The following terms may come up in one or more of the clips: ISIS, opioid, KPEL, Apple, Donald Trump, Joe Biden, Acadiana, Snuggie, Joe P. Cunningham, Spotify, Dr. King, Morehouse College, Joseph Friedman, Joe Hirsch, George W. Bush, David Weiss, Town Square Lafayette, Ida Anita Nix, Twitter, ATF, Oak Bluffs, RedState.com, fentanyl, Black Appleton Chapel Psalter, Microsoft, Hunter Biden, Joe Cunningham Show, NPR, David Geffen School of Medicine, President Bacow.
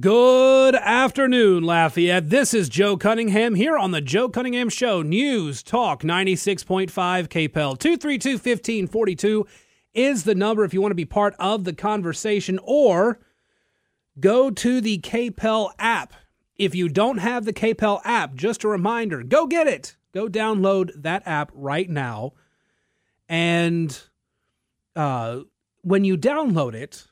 Good afternoon, Lafayette. This is Joe Cunningham here on the Joe Cunningham Show. News Talk 96.5 KPEL. 232-1542 is the number if you want to be part of the conversation, or go to the KPEL app. If you don't have the KPEL app, just a reminder, go get it. Go download that app right now. And when you download it,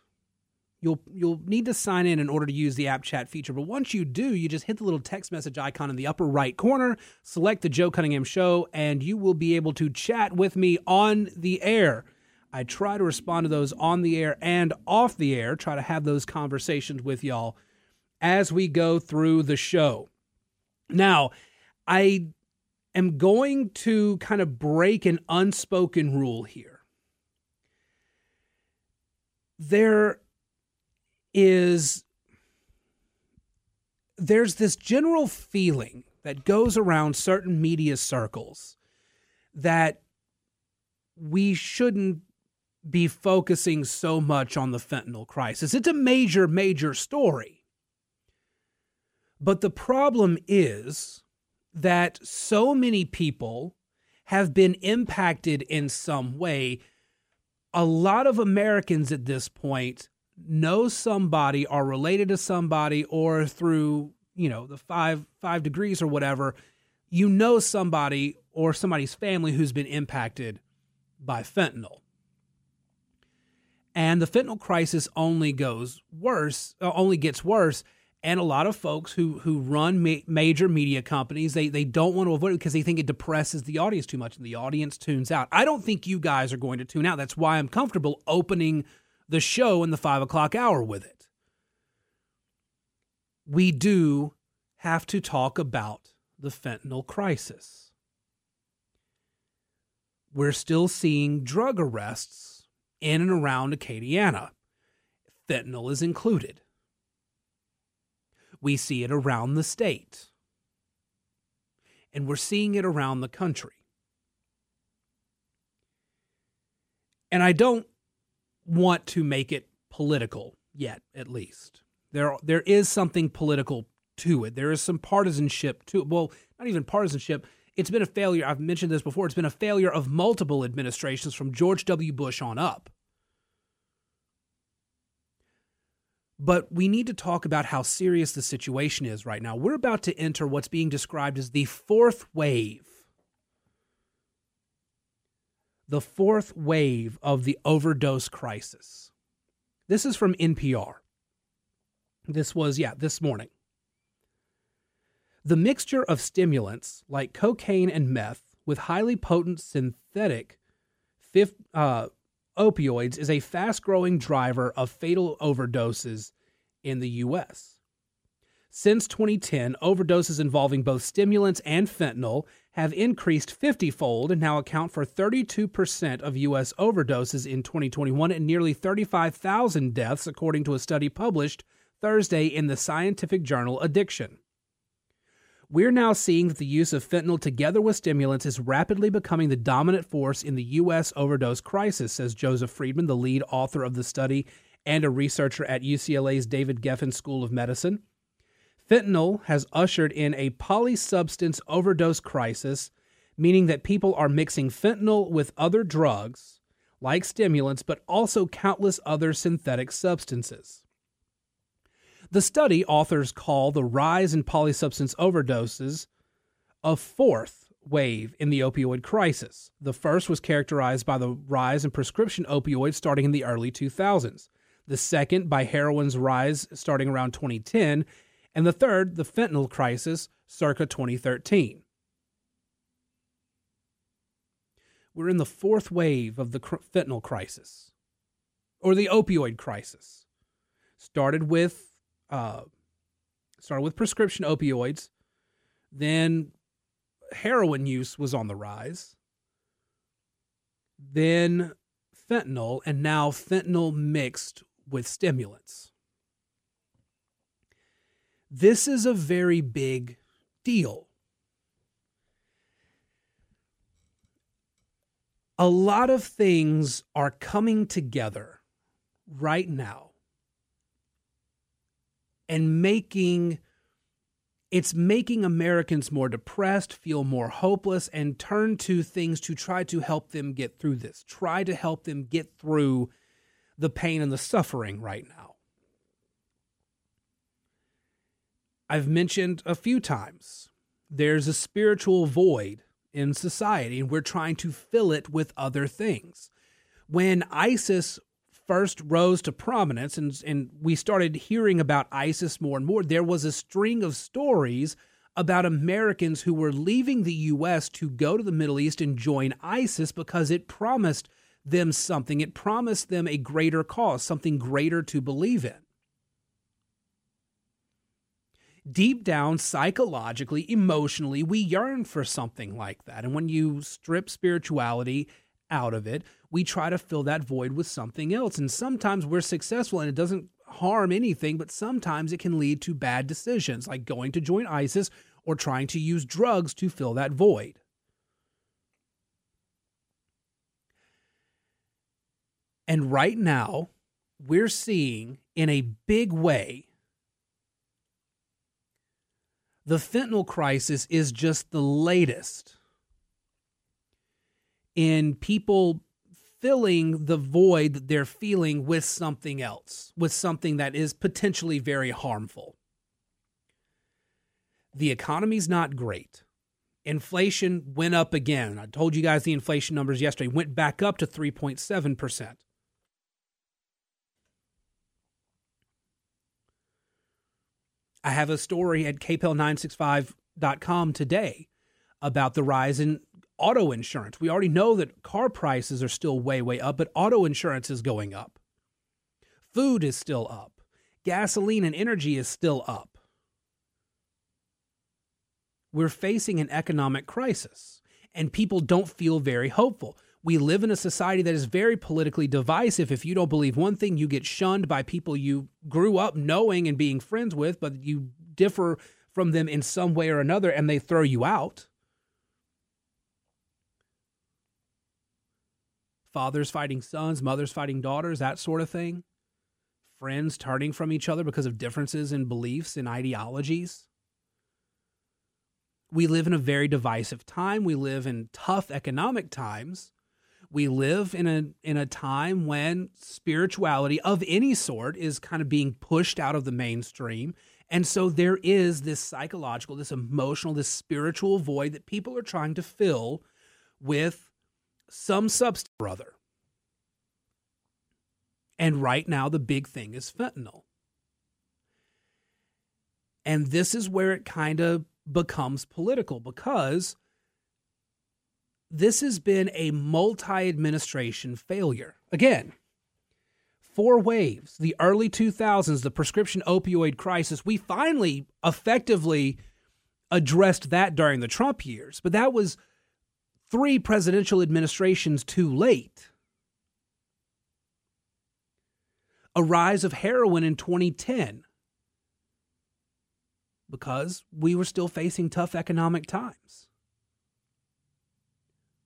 You'll need to sign in order to use the app chat feature. But once you do, you just hit the little text message icon in the upper right corner, select the Joe Cunningham Show, and you will be able to chat with me on the air. I try to respond to those on the air and off the air, try to have those conversations with y'all as we go through the show. Now, I am going to kind of break an unspoken rule here. There's this general feeling that goes around certain media circles that we shouldn't be focusing so much on the fentanyl crisis. It's a major, major story. But the problem is that so many people have been impacted in some way. A lot of Americans at this point know somebody, are related to somebody, or through, the five degrees or whatever, somebody or somebody's family who's been impacted by fentanyl. And the fentanyl crisis only gets worse. And a lot of folks who run major media companies, they don't want to avoid it because they think it depresses the audience too much and the audience tunes out. I don't think you guys are going to tune out. That's why I'm comfortable opening the show in the 5 o'clock hour with it. We do have to talk about the fentanyl crisis. We're still seeing drug arrests in and around Acadiana. Fentanyl is included. We see it around the state. And we're seeing it around the country. And I don't want to make it political yet, at least. There is something political to it. There is some partisanship to it. Well, not even partisanship. It's been a failure. I've mentioned this before. It's been a failure of multiple administrations from George W. Bush on up. But we need to talk about how serious the situation is right now. We're about to enter what's being described as the fourth wave. The fourth wave of the overdose crisis. This is from NPR. This was, this morning. The mixture of stimulants like cocaine and meth with highly potent synthetic opioids is a fast-growing driver of fatal overdoses in the U.S. Since 2010, overdoses involving both stimulants and fentanyl have increased 50-fold and now account for 32% of U.S. overdoses in 2021 and nearly 35,000 deaths, according to a study published Thursday in the scientific journal Addiction. We're now seeing that the use of fentanyl together with stimulants is rapidly becoming the dominant force in the U.S. overdose crisis, says Joseph Friedman, the lead author of the study and a researcher at UCLA's David Geffen School of Medicine. Fentanyl has ushered in a polysubstance overdose crisis, meaning that people are mixing fentanyl with other drugs, like stimulants, but also countless other synthetic substances. The study authors call the rise in polysubstance overdoses a fourth wave in the opioid crisis. The first was characterized by the rise in prescription opioids starting in the early 2000s. The second, by heroin's rise starting around 2010, and the third, the fentanyl crisis, circa 2013. We're in the fourth wave of the fentanyl crisis, or the opioid crisis. Started with prescription opioids, then heroin use was on the rise, then fentanyl, and now fentanyl mixed with stimulants. This is a very big deal. A lot of things are coming together right now and making Americans more depressed, feel more hopeless, and turn to things to try to help them get through this, try to help them get through the pain and the suffering right now. I've mentioned a few times, there's a spiritual void in society, and we're trying to fill it with other things. When ISIS first rose to prominence and we started hearing about ISIS more and more, there was a string of stories about Americans who were leaving the U.S. to go to the Middle East and join ISIS because it promised them something. It promised them a greater cause, something greater to believe in. Deep down, psychologically, emotionally, we yearn for something like that. And when you strip spirituality out of it, we try to fill that void with something else. And sometimes we're successful and it doesn't harm anything, but sometimes it can lead to bad decisions like going to join ISIS or trying to use drugs to fill that void. And right now, we're seeing in a big way the fentanyl crisis is just the latest in people filling the void that they're feeling with something else, with something that is potentially very harmful. The economy's not great. Inflation went up again. I told you guys the inflation numbers yesterday, went back up to 3.7%. I have a story at KPEL965.com today about the rise in auto insurance. We already know that car prices are still way, way up, but auto insurance is going up. Food is still up. Gasoline and energy is still up. We're facing an economic crisis, and people don't feel very hopeful. We live in a society that is very politically divisive. If you don't believe one thing, you get shunned by people you grew up knowing and being friends with, but you differ from them in some way or another, and they throw you out. Fathers fighting sons, mothers fighting daughters, that sort of thing. Friends turning from each other because of differences in beliefs and ideologies. We live in a very divisive time. We live in tough economic times. We live in a time when spirituality of any sort is kind of being pushed out of the mainstream. And so there is this psychological, this emotional, this spiritual void that people are trying to fill with some substance or other. And right now, the big thing is fentanyl. And this is where it kind of becomes political, because this has been a multi-administration failure. Again, four waves, the early 2000s, the prescription opioid crisis. We finally effectively addressed that during the Trump years, but that was 3 presidential administrations too late. A rise of heroin in 2010, because we were still facing tough economic times.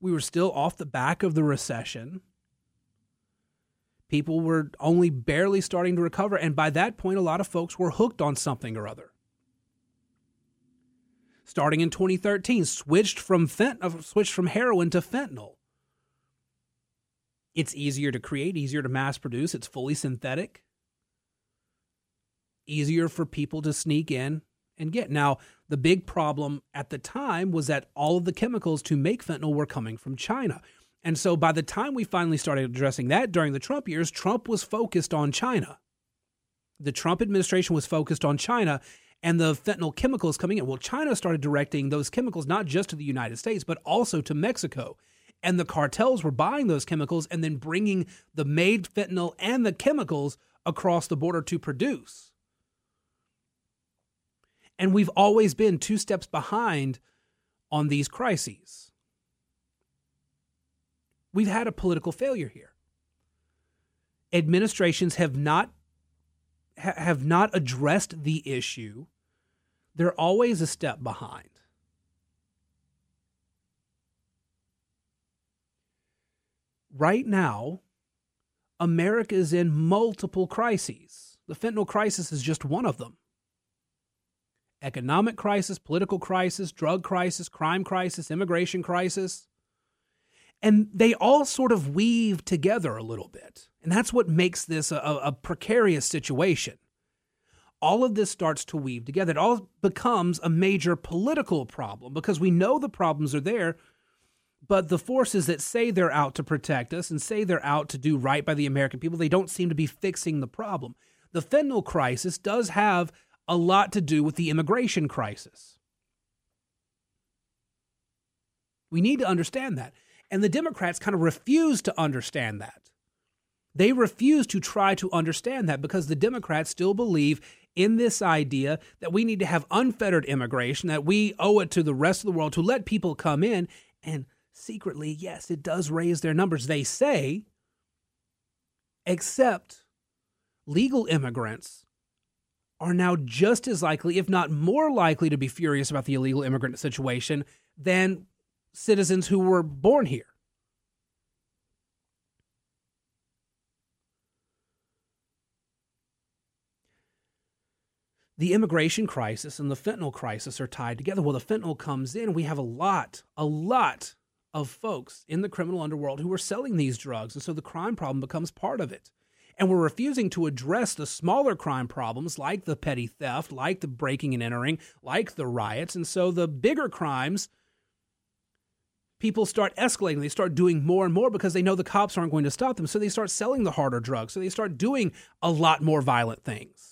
We were still off the back of the recession. People were only barely starting to recover, and by that point, a lot of folks were hooked on something or other. Starting in 2013, switched from heroin to fentanyl. It's easier to create, easier to mass produce. It's fully synthetic. Easier for people to sneak in and get. Now, the big problem at the time was that all of the chemicals to make fentanyl were coming from China. And so by the time we finally started addressing that during the Trump years, Trump was focused on China. The Trump administration was focused on China and the fentanyl chemicals coming in. Well, China started directing those chemicals not just to the United States, but also to Mexico. And the cartels were buying those chemicals and then bringing the made fentanyl and the chemicals across the border to produce. And we've always been 2 steps behind on these crises. We've had a political failure here. Administrations have not addressed the issue. They're always a step behind. Right now, America is in multiple crises. The fentanyl crisis is just one of them. economic crisis, political crisis, drug crisis, crime crisis, immigration crisis. And they all sort of weave together a little bit. And that's what makes this a precarious situation. All of this starts to weave together. It all becomes a major political problem because we know the problems are there, but the forces that say they're out to protect us and say they're out to do right by the American people, they don't seem to be fixing the problem. The fentanyl crisis does have a lot to do with the immigration crisis. We need to understand that. And the Democrats kind of refuse to understand that. They refuse to try to understand that because the Democrats still believe in this idea that we need to have unfettered immigration, that we owe it to the rest of the world to let people come in. And secretly, yes, it does raise their numbers. They say, except legal immigrants are now just as likely, if not more likely, to be furious about the illegal immigrant situation than citizens who were born here. The immigration crisis and the fentanyl crisis are tied together. Well, the fentanyl comes in. We have a lot of folks in the criminal underworld who are selling these drugs. And so the crime problem becomes part of it. And we're refusing to address the smaller crime problems like the petty theft, like the breaking and entering, like the riots. And so the bigger crimes, people start escalating. They start doing more and more because they know the cops aren't going to stop them. So they start selling the harder drugs. So they start doing a lot more violent things.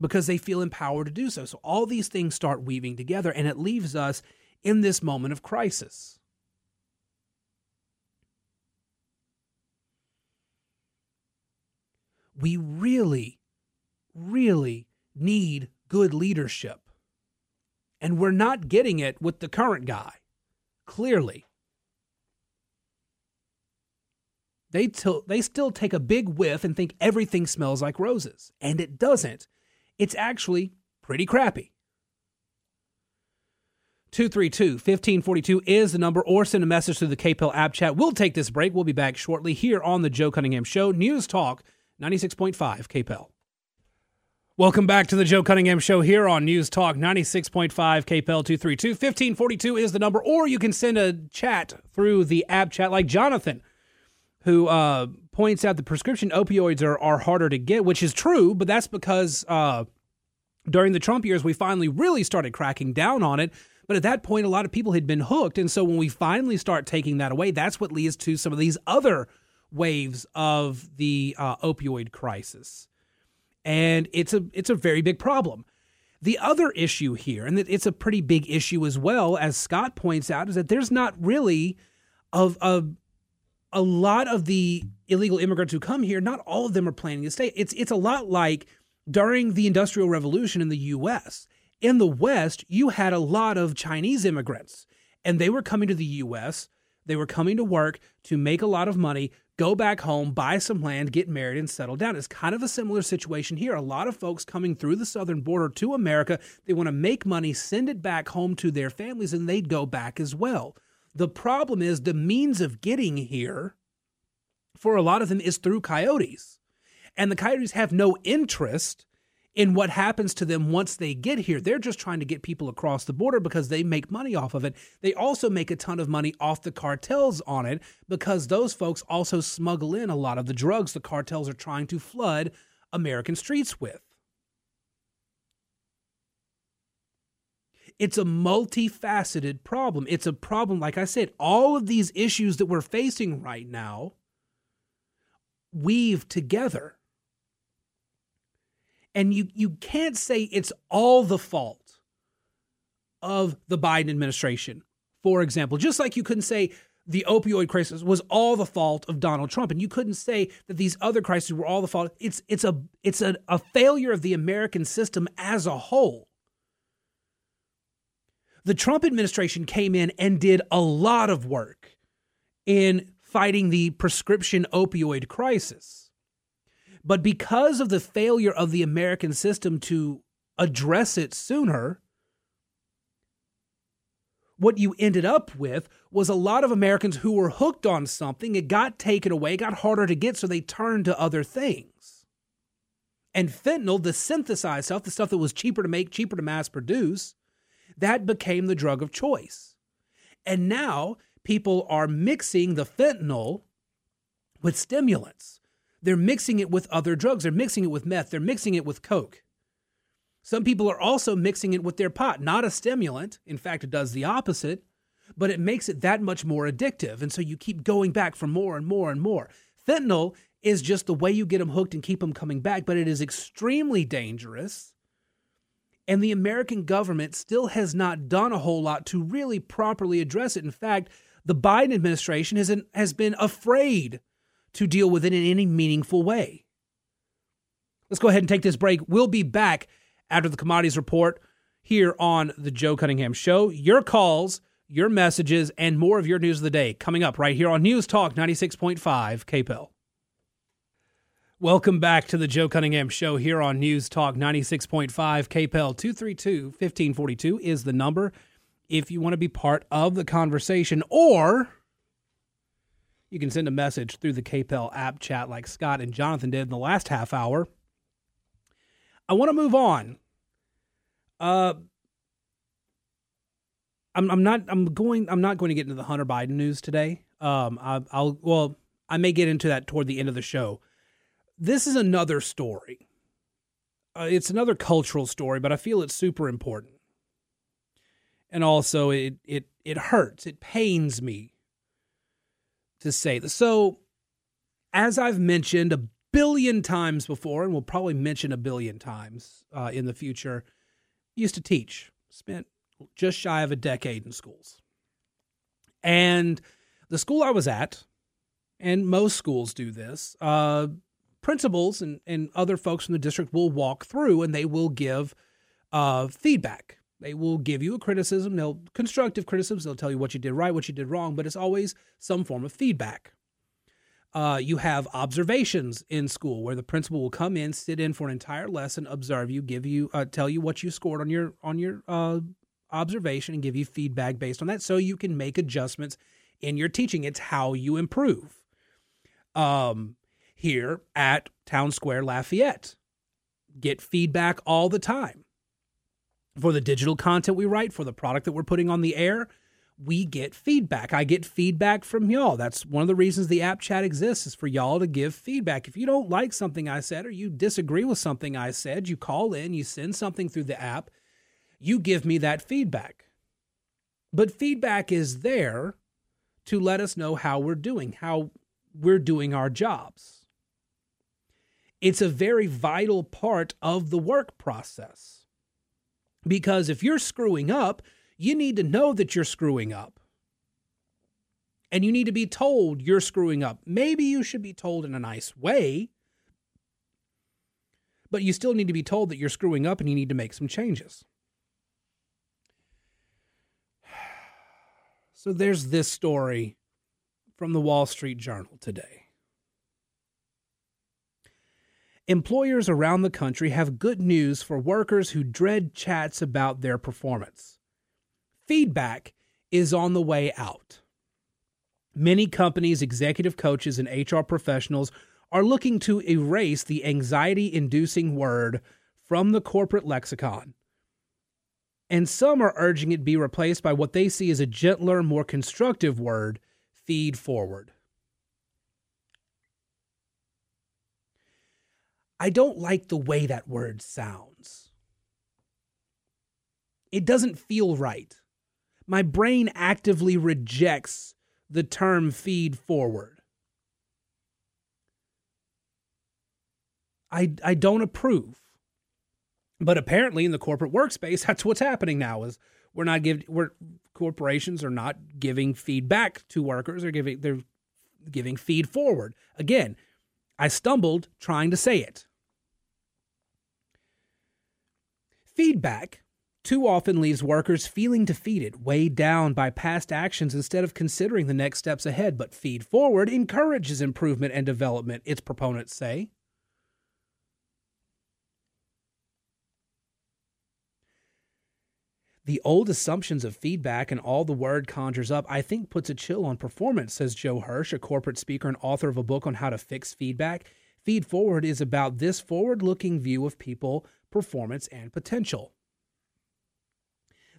Because they feel empowered to do so. So all these things start weaving together, and it leaves us in this moment of crisis. We really, really need good leadership. And we're not getting it with the current guy, clearly. They still take a big whiff and think everything smells like roses, and it doesn't. It's actually pretty crappy. 232-1542 is the number, or send a message through the KPEL app chat. We'll take this break. We'll be back shortly here on the Joe Cunningham Show, News Talk 96.5 KPEL. Welcome back to the Joe Cunningham Show here on News Talk 96.5 KPEL 232-1542 is the number, or you can send a chat through the app chat like Jonathan, who points out the prescription opioids are harder to get, which is true, but that's because during the Trump years, we finally really started cracking down on it. But at that point, a lot of people had been hooked. And so when we finally start taking that away, that's what leads to some of these other waves of the opioid crisis. And it's a very big problem. The other issue here, and it's a pretty big issue as well, as Scott points out, is that there's not really a lot of the illegal immigrants who come here, not all of them are planning to stay. It's a lot like during the Industrial Revolution in the U.S. In the West, you had a lot of Chinese immigrants, and they were coming to the U.S. They were coming to work, to make a lot of money, go back home, buy some land, get married, and settle down. It's kind of a similar situation here. A lot of folks coming through the southern border to America, they want to make money, send it back home to their families, and they'd go back as well. The problem is the means of getting here for a lot of them is through coyotes. And the coyotes have no interest in what happens to them once they get here. They're just trying to get people across the border because they make money off of it. They also make a ton of money off the cartels on it because those folks also smuggle in a lot of the drugs the cartels are trying to flood American streets with. It's a multifaceted problem. It's a problem, like I said, all of these issues that we're facing right now weave together. And you can't say it's all the fault of the Biden administration, for example. Just like you couldn't say the opioid crisis was all the fault of Donald Trump, and you couldn't say that these other crises were all the fault. It's a failure of the American system as a whole. The Trump administration came in and did a lot of work in fighting the prescription opioid crisis. But because of the failure of the American system to address it sooner, what you ended up with was a lot of Americans who were hooked on something. It got taken away, it got harder to get, so they turned to other things. and fentanyl, the synthesized stuff, the stuff that was cheaper to make, cheaper to mass produce, that became the drug of choice. And now people are mixing the fentanyl with stimulants. They're mixing it with other drugs. They're mixing it with meth. They're mixing it with coke. Some people are also mixing it with their pot, not a stimulant. In fact, it does the opposite, but it makes it that much more addictive. And so you keep going back for more and more and more. Fentanyl is just the way you get them hooked and keep them coming back, but it is extremely dangerous. And the American government still has not done a whole lot to really properly address it. In fact, the Biden administration has been afraid to deal with it in any meaningful way. Let's go ahead and take this break. We'll be back after the commodities report here on the Joe Cunningham Show. Your calls, your messages, and more of your news of the day coming up right here on News Talk 96.5 KPEL. Welcome back to the Joe Cunningham Show here on News Talk 96.5 KPEL. 232-1542 is the number if you want to be part of the conversation, or you can send a message through the KPEL app chat like Scott and Jonathan did in the last half hour. I want to move on. I'm not going to get into the Hunter Biden news today. I may get into that toward the end of the show. This is another story. It's another cultural story, but I feel it's super important. And also it hurts. It pains me to say this. So as I've mentioned a billion times before, and we'll probably mention a billion times in the future, used to teach, spent just shy of a decade in schools. And the school I was at, and most schools do this, principals and other folks from the district will walk through and they will give feedback. They will give you a criticism. They'll constructive criticisms. They'll tell you what you did right, what you did wrong, but it's always some form of feedback. You have observations in school where the principal will come in, sit in for an entire lesson, observe you, give you, tell you what you scored on your observation, and give you feedback based on that, so you can make adjustments in your teaching. It's how you improve. Here at Town Square Lafayette, get feedback all the time. For the digital content we write, for the product that we're putting on the air, we get feedback. I get feedback from y'all. That's one of the reasons the app chat exists, is for y'all to give feedback. If you don't like something I said or you disagree with something I said, you call in, you send something through the app, you give me that feedback. But feedback is there to let us know how we're doing our jobs. It's a very vital part of the work process. Because if you're screwing up, you need to know that you're screwing up. And you need to be told you're screwing up. Maybe you should be told in a nice way, but you still need to be told that you're screwing up and you need to make some changes. So there's this story from the Wall Street Journal today. Employers around the country have good news for workers who dread chats about their performance. Feedback is on the way out. Many companies, executive coaches, and HR professionals are looking to erase the anxiety-inducing word from the corporate lexicon. And some are urging it be replaced by what they see as a gentler, more constructive word, feed forward. I don't like the way that word sounds. It doesn't feel right. My brain actively rejects the term feed forward. I don't approve. But apparently in the corporate workspace, that's what's happening now, is corporations are not giving feedback to workers, they're giving feed forward. Again, I stumbled trying to say it. Feedback too often leaves workers feeling defeated, weighed down by past actions instead of considering the next steps ahead. But feed forward encourages improvement and development, its proponents say. The old assumptions of feedback and all the word conjures up, I think, puts a chill on performance, says Joe Hirsch, a corporate speaker and author of a book on how to fix feedback. Feed Forward is about this forward-looking view of people, performance, and potential.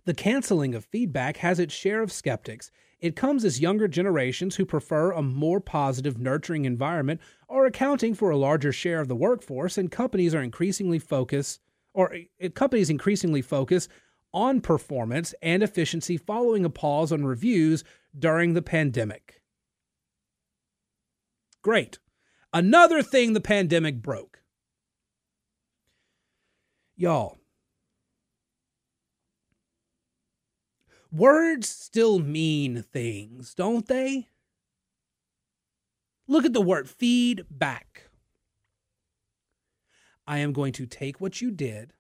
The canceling of feedback has its share of skeptics. It comes as younger generations who prefer a more positive, nurturing environment are accounting for a larger share of the workforce, and companies increasingly focus on performance and efficiency following a pause on reviews during the pandemic. Great. Another thing the pandemic broke. Y'all, words still mean things, don't they? Look at the word feedback. I am going to take what you did.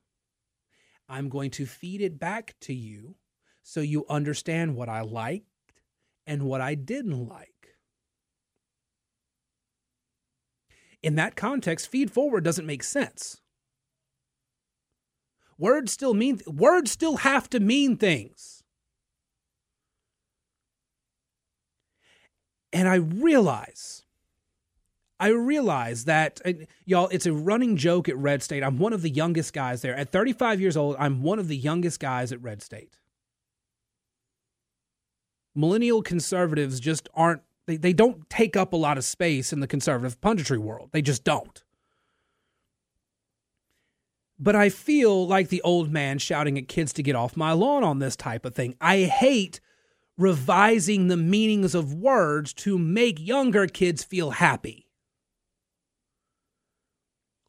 I'm going to feed it back to you so you understand what I liked and what I didn't like. In that context, feed forward doesn't make sense. Words still have to mean things. And I realize that, y'all, it's a running joke at Red State. I'm one of the youngest guys there. At 35 years old, I'm one of the youngest guys at Red State. Millennial conservatives just aren't, they don't take up a lot of space in the conservative punditry world. They just don't. But I feel like the old man shouting at kids to get off my lawn on this type of thing. I hate revising the meanings of words to make younger kids feel happy.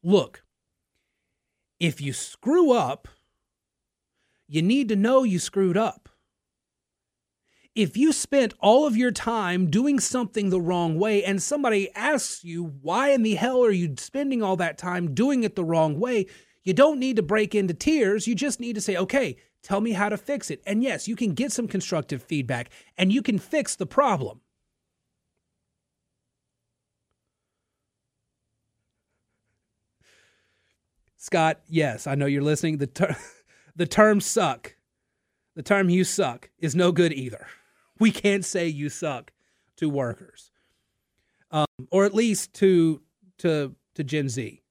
Look, if you screw up, you need to know you screwed up. If you spent all of your time doing something the wrong way and somebody asks you, why in the hell are you spending all that time doing it the wrong way? You don't need to break into tears. You just need to say, okay, tell me how to fix it. And yes, you can get some constructive feedback and you can fix the problem. Scott, yes, I know you're listening. The term suck, the term you suck is no good either. We can't say you suck to workers, or at least to Gen Z.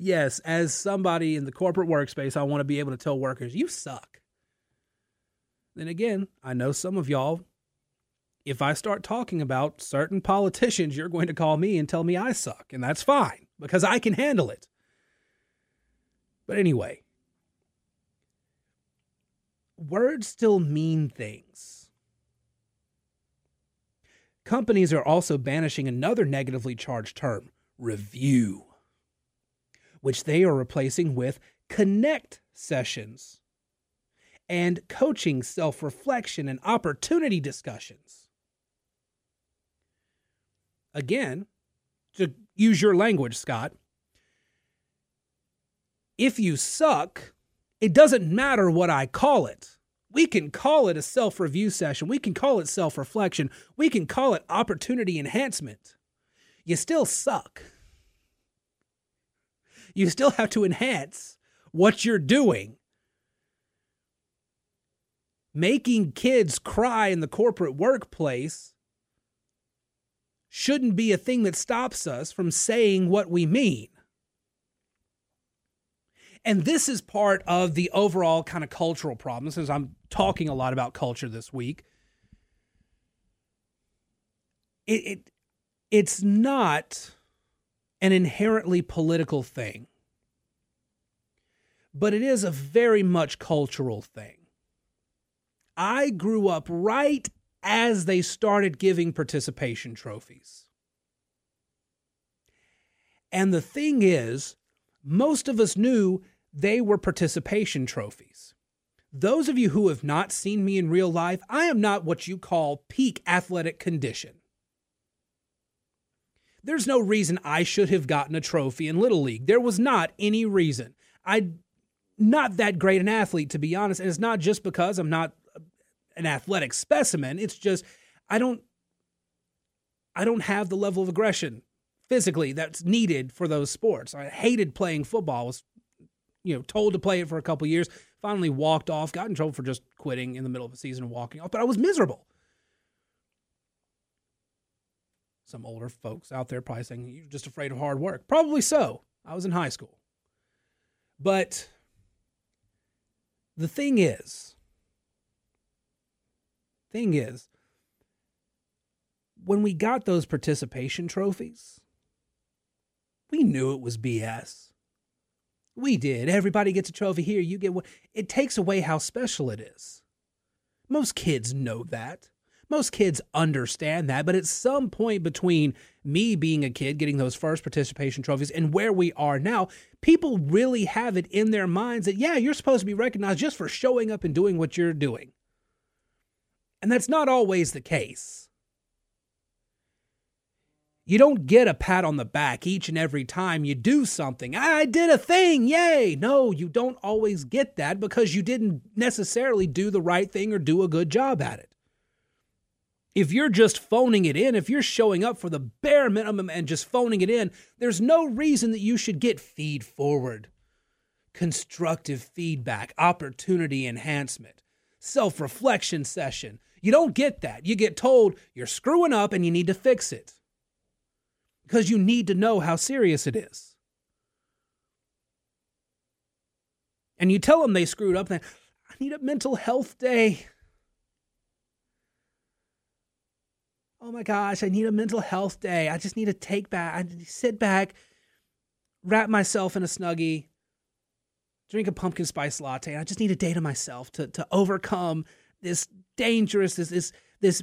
Yes, as somebody in the corporate workspace, I want to be able to tell workers, you suck. Then again, I know some of y'all, if I start talking about certain politicians, you're going to call me and tell me I suck, and that's fine, because I can handle it. But anyway, words still mean things. Companies are also banishing another negatively charged term, review, which they are replacing with connect sessions and coaching, self-reflection, and opportunity discussions. Again, to use your language, Scott, if you suck, it doesn't matter what I call it. We can call it a self-review session. We can call it self-reflection. We can call it opportunity enhancement. You still suck. You still have to enhance what you're doing. Making kids cry in the corporate workplace shouldn't be a thing that stops us from saying what we mean. And this is part of the overall kind of cultural problem, since I'm talking a lot about culture this week. It's not an inherently political thing, but it is a very much cultural thing. I grew up right as they started giving participation trophies. And the thing is, most of us knew they were participation trophies. Those of you who have not seen me in real life, I am not what you call peak athletic condition. There's no reason I should have gotten a trophy in Little League. There was not any reason. I'm not that great an athlete, to be honest, and it's not just because I'm not an athletic specimen. It's just, I don't have the level of aggression physically that's needed for those sports. I hated playing football. I was, told to play it for a couple years, finally walked off, got in trouble for just quitting in the middle of a season and walking off, but I was miserable. Some older folks out there probably saying, you're just afraid of hard work. Probably so. I was in high school. But the thing is, when we got those participation trophies, we knew it was BS. We did. Everybody gets a trophy here. You get one. It takes away how special it is. Most kids know that. Most kids understand that. But at some point between me being a kid, getting those first participation trophies, and where we are now, people really have it in their minds that, yeah, you're supposed to be recognized just for showing up and doing what you're doing. And that's not always the case. You don't get a pat on the back each and every time you do something. I did a thing, yay! No, you don't always get that because you didn't necessarily do the right thing or do a good job at it. If you're just phoning it in, if you're showing up for the bare minimum and just phoning it in, there's no reason that you should get feed forward, constructive feedback, opportunity enhancement, self-reflection session. You don't get that. You get told you're screwing up and you need to fix it. Because you need to know how serious it is. And you tell them they screwed up, then I need a mental health day. Oh my gosh, I need a mental health day. I just need to sit back, wrap myself in a Snuggie, drink a pumpkin spice latte. I just need a day to myself to overcome this dangerous, this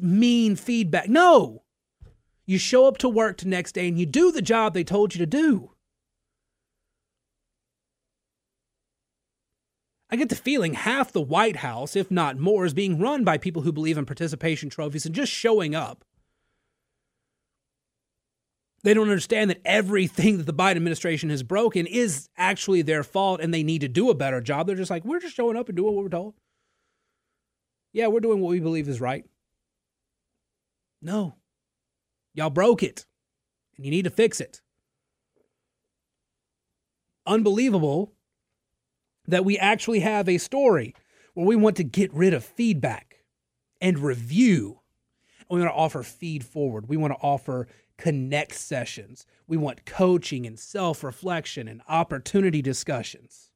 mean feedback. No! You show up to work the next day and you do the job they told you to do. I get the feeling half the White House, if not more, is being run by people who believe in participation trophies and just showing up. They don't understand that everything that the Biden administration has broken is actually their fault and they need to do a better job. They're just like, we're just showing up and doing what we're told. Yeah, we're doing what we believe is right. No. Y'all broke it, and you need to fix it. Unbelievable that we actually have a story where we want to get rid of feedback and review. We want to offer feed forward. We want to offer connect sessions. We want coaching and self-reflection and opportunity discussions.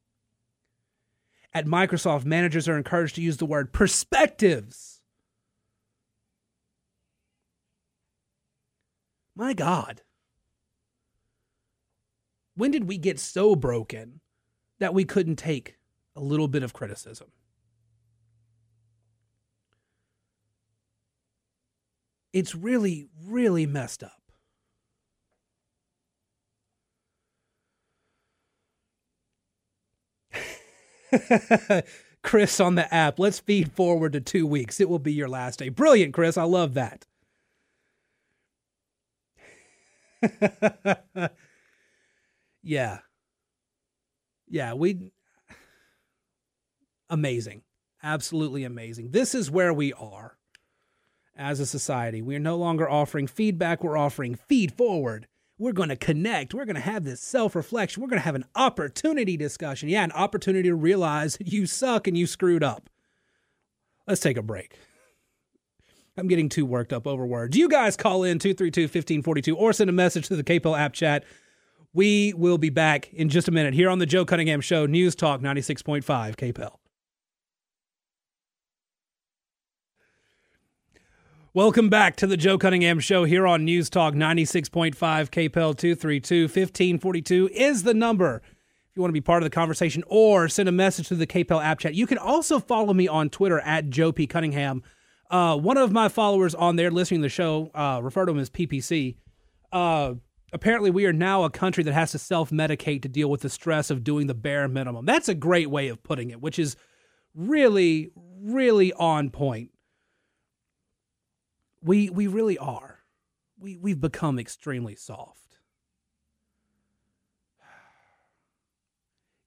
At Microsoft, managers are encouraged to use the word perspectives. My God, when did we get so broken that we couldn't take a little bit of criticism? It's really, really messed up. Chris on the app, let's feed forward to 2 weeks. It will be your last day. Brilliant, Chris. I love that. Yeah, we amazing, absolutely amazing. This is where we are as a society. We are no longer offering feedback. We're offering feed forward. We're going to connect. We're going to have this self-reflection. We're going to have an opportunity discussion. Yeah, an opportunity to realize you suck and you screwed up. Let's take a break. I'm getting too worked up over words. You guys call in 232-1542 or send a message to the KPEL app chat. We will be back in just a minute here on the Joe Cunningham Show, News Talk 96.5 KPEL. Welcome back to the Joe Cunningham Show here on News Talk 96.5 KPEL. 232-1542 is the number. If you want to be part of the conversation or send a message to the KPEL app chat, you can also follow me on Twitter at Joe P. Cunningham. One of my followers on there listening to the show, refer to him as PPC. Apparently we are now a country that has to self-medicate to deal with the stress of doing the bare minimum. That's a great way of putting it, which is really, really on point. We really are. We've become extremely soft.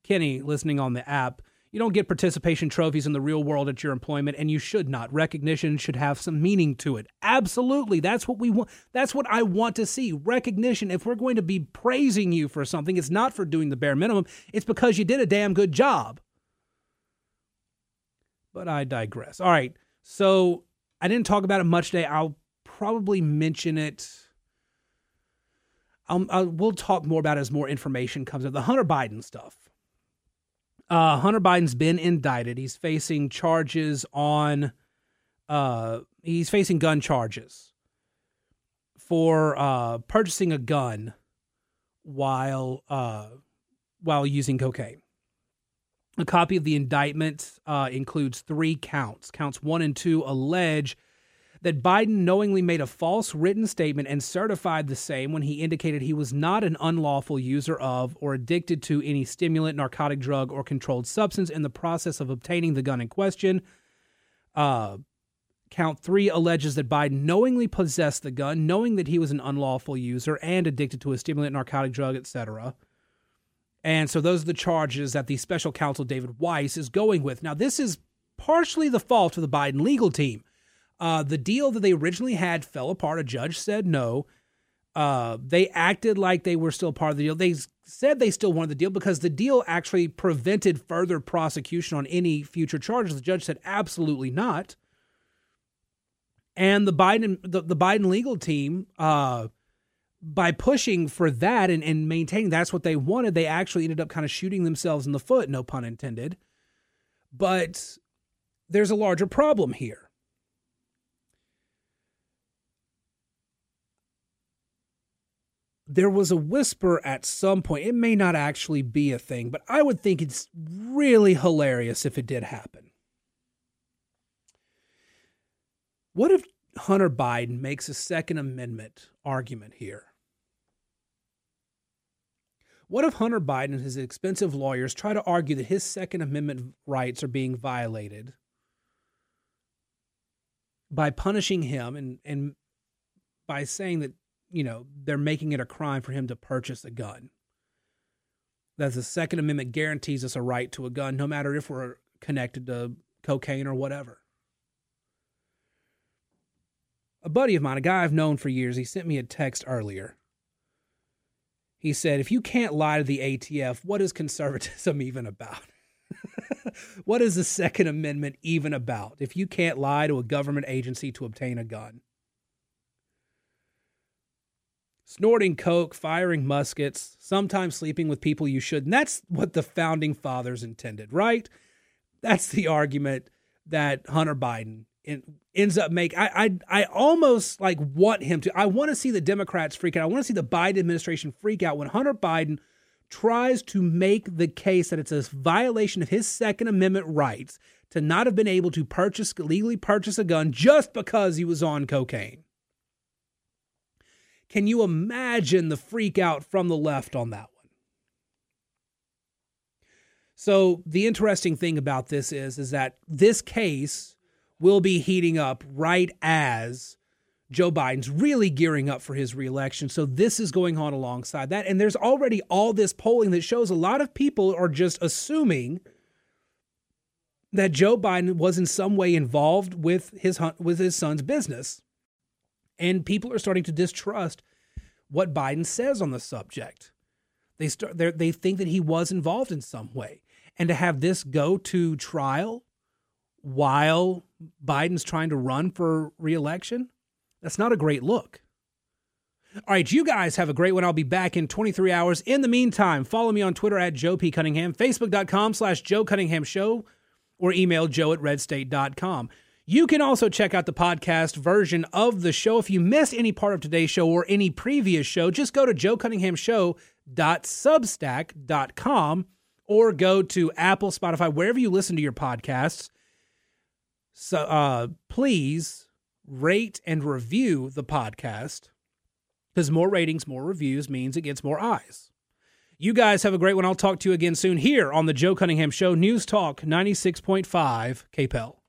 Kenny, listening on the app, you don't get participation trophies in the real world at your employment, and you should not. Recognition should have some meaning to it. Absolutely. That's what we want. That's what I want to see. Recognition. If we're going to be praising you for something, it's not for doing the bare minimum. It's because you did a damn good job. but I digress. All right, so I didn't talk about it much today. I'll probably mention it. We'll talk more about it as more information comes up. The Hunter Biden stuff. Hunter Biden's been indicted. He's facing charges on, he's facing gun charges for purchasing a gun while using cocaine. A copy of the indictment includes three counts. Counts 1 and 2 allege that Biden knowingly made a false written statement and certified the same when he indicated he was not an unlawful user of or addicted to any stimulant, narcotic drug, or controlled substance in the process of obtaining the gun in question. Count 3 alleges that Biden knowingly possessed the gun, knowing that he was an unlawful user and addicted to a stimulant, narcotic drug, etc. And so those are the charges that the special counsel David Weiss is going with. Now, this is partially the fault of the Biden legal team. The deal that they originally had fell apart. A judge said no. They acted like they were still part of the deal. They said they still wanted the deal because the deal actually prevented further prosecution on any future charges. The judge said absolutely not. And the Biden legal team, by pushing for that and maintaining that's what they wanted, they actually ended up kind of shooting themselves in the foot, no pun intended. But there's a larger problem here. There was a whisper at some point. It may not actually be a thing, but I would think it's really hilarious if it did happen. What if Hunter Biden makes a Second Amendment argument here? What if Hunter Biden and his expensive lawyers try to argue that his Second Amendment rights are being violated by punishing him and by saying that, you know, they're making it a crime for him to purchase a gun? That the Second Amendment guarantees us a right to a gun, no matter if we're connected to cocaine or whatever. A buddy of mine, a guy I've known for years, he sent me a text earlier. He said, if you can't lie to the ATF, what is conservatism even about? What is the Second Amendment even about? If you can't lie to a government agency to obtain a gun. Snorting coke, firing muskets, sometimes sleeping with people you shouldn't. That's what the founding fathers intended, right? That's the argument that Hunter Biden ends up making. I almost like want him to. I want to see the Democrats freak out. I want to see the Biden administration freak out when Hunter Biden tries to make the case that it's a violation of his Second Amendment rights to not have been able to legally purchase a gun just because he was on cocaine. Can you imagine the freak out from the left on that one? So the interesting thing about this is that this case will be heating up right as Joe Biden's really gearing up for his reelection. So this is going on alongside that. And there's already all this polling that shows a lot of people are just assuming that Joe Biden was in some way involved with his son's business. And people are starting to distrust what Biden says on the subject. They think that he was involved in some way. And to have this go to trial while Biden's trying to run for re-election, that's not a great look. All right, you guys have a great one. I'll be back in 23 hours. In the meantime, follow me on Twitter at Joe P. Cunningham, Facebook.com/Joe Cunningham Show, or email joe@redstate.com. You can also check out the podcast version of the show. If you missed any part of today's show or any previous show, just go to joecunninghamshow.substack.com or go to Apple, Spotify, wherever you listen to your podcasts. So please rate and review the podcast, because more ratings, more reviews means it gets more eyes. You guys have a great one. I'll talk to you again soon here on The Joe Cunningham Show, News Talk 96.5 KPEL.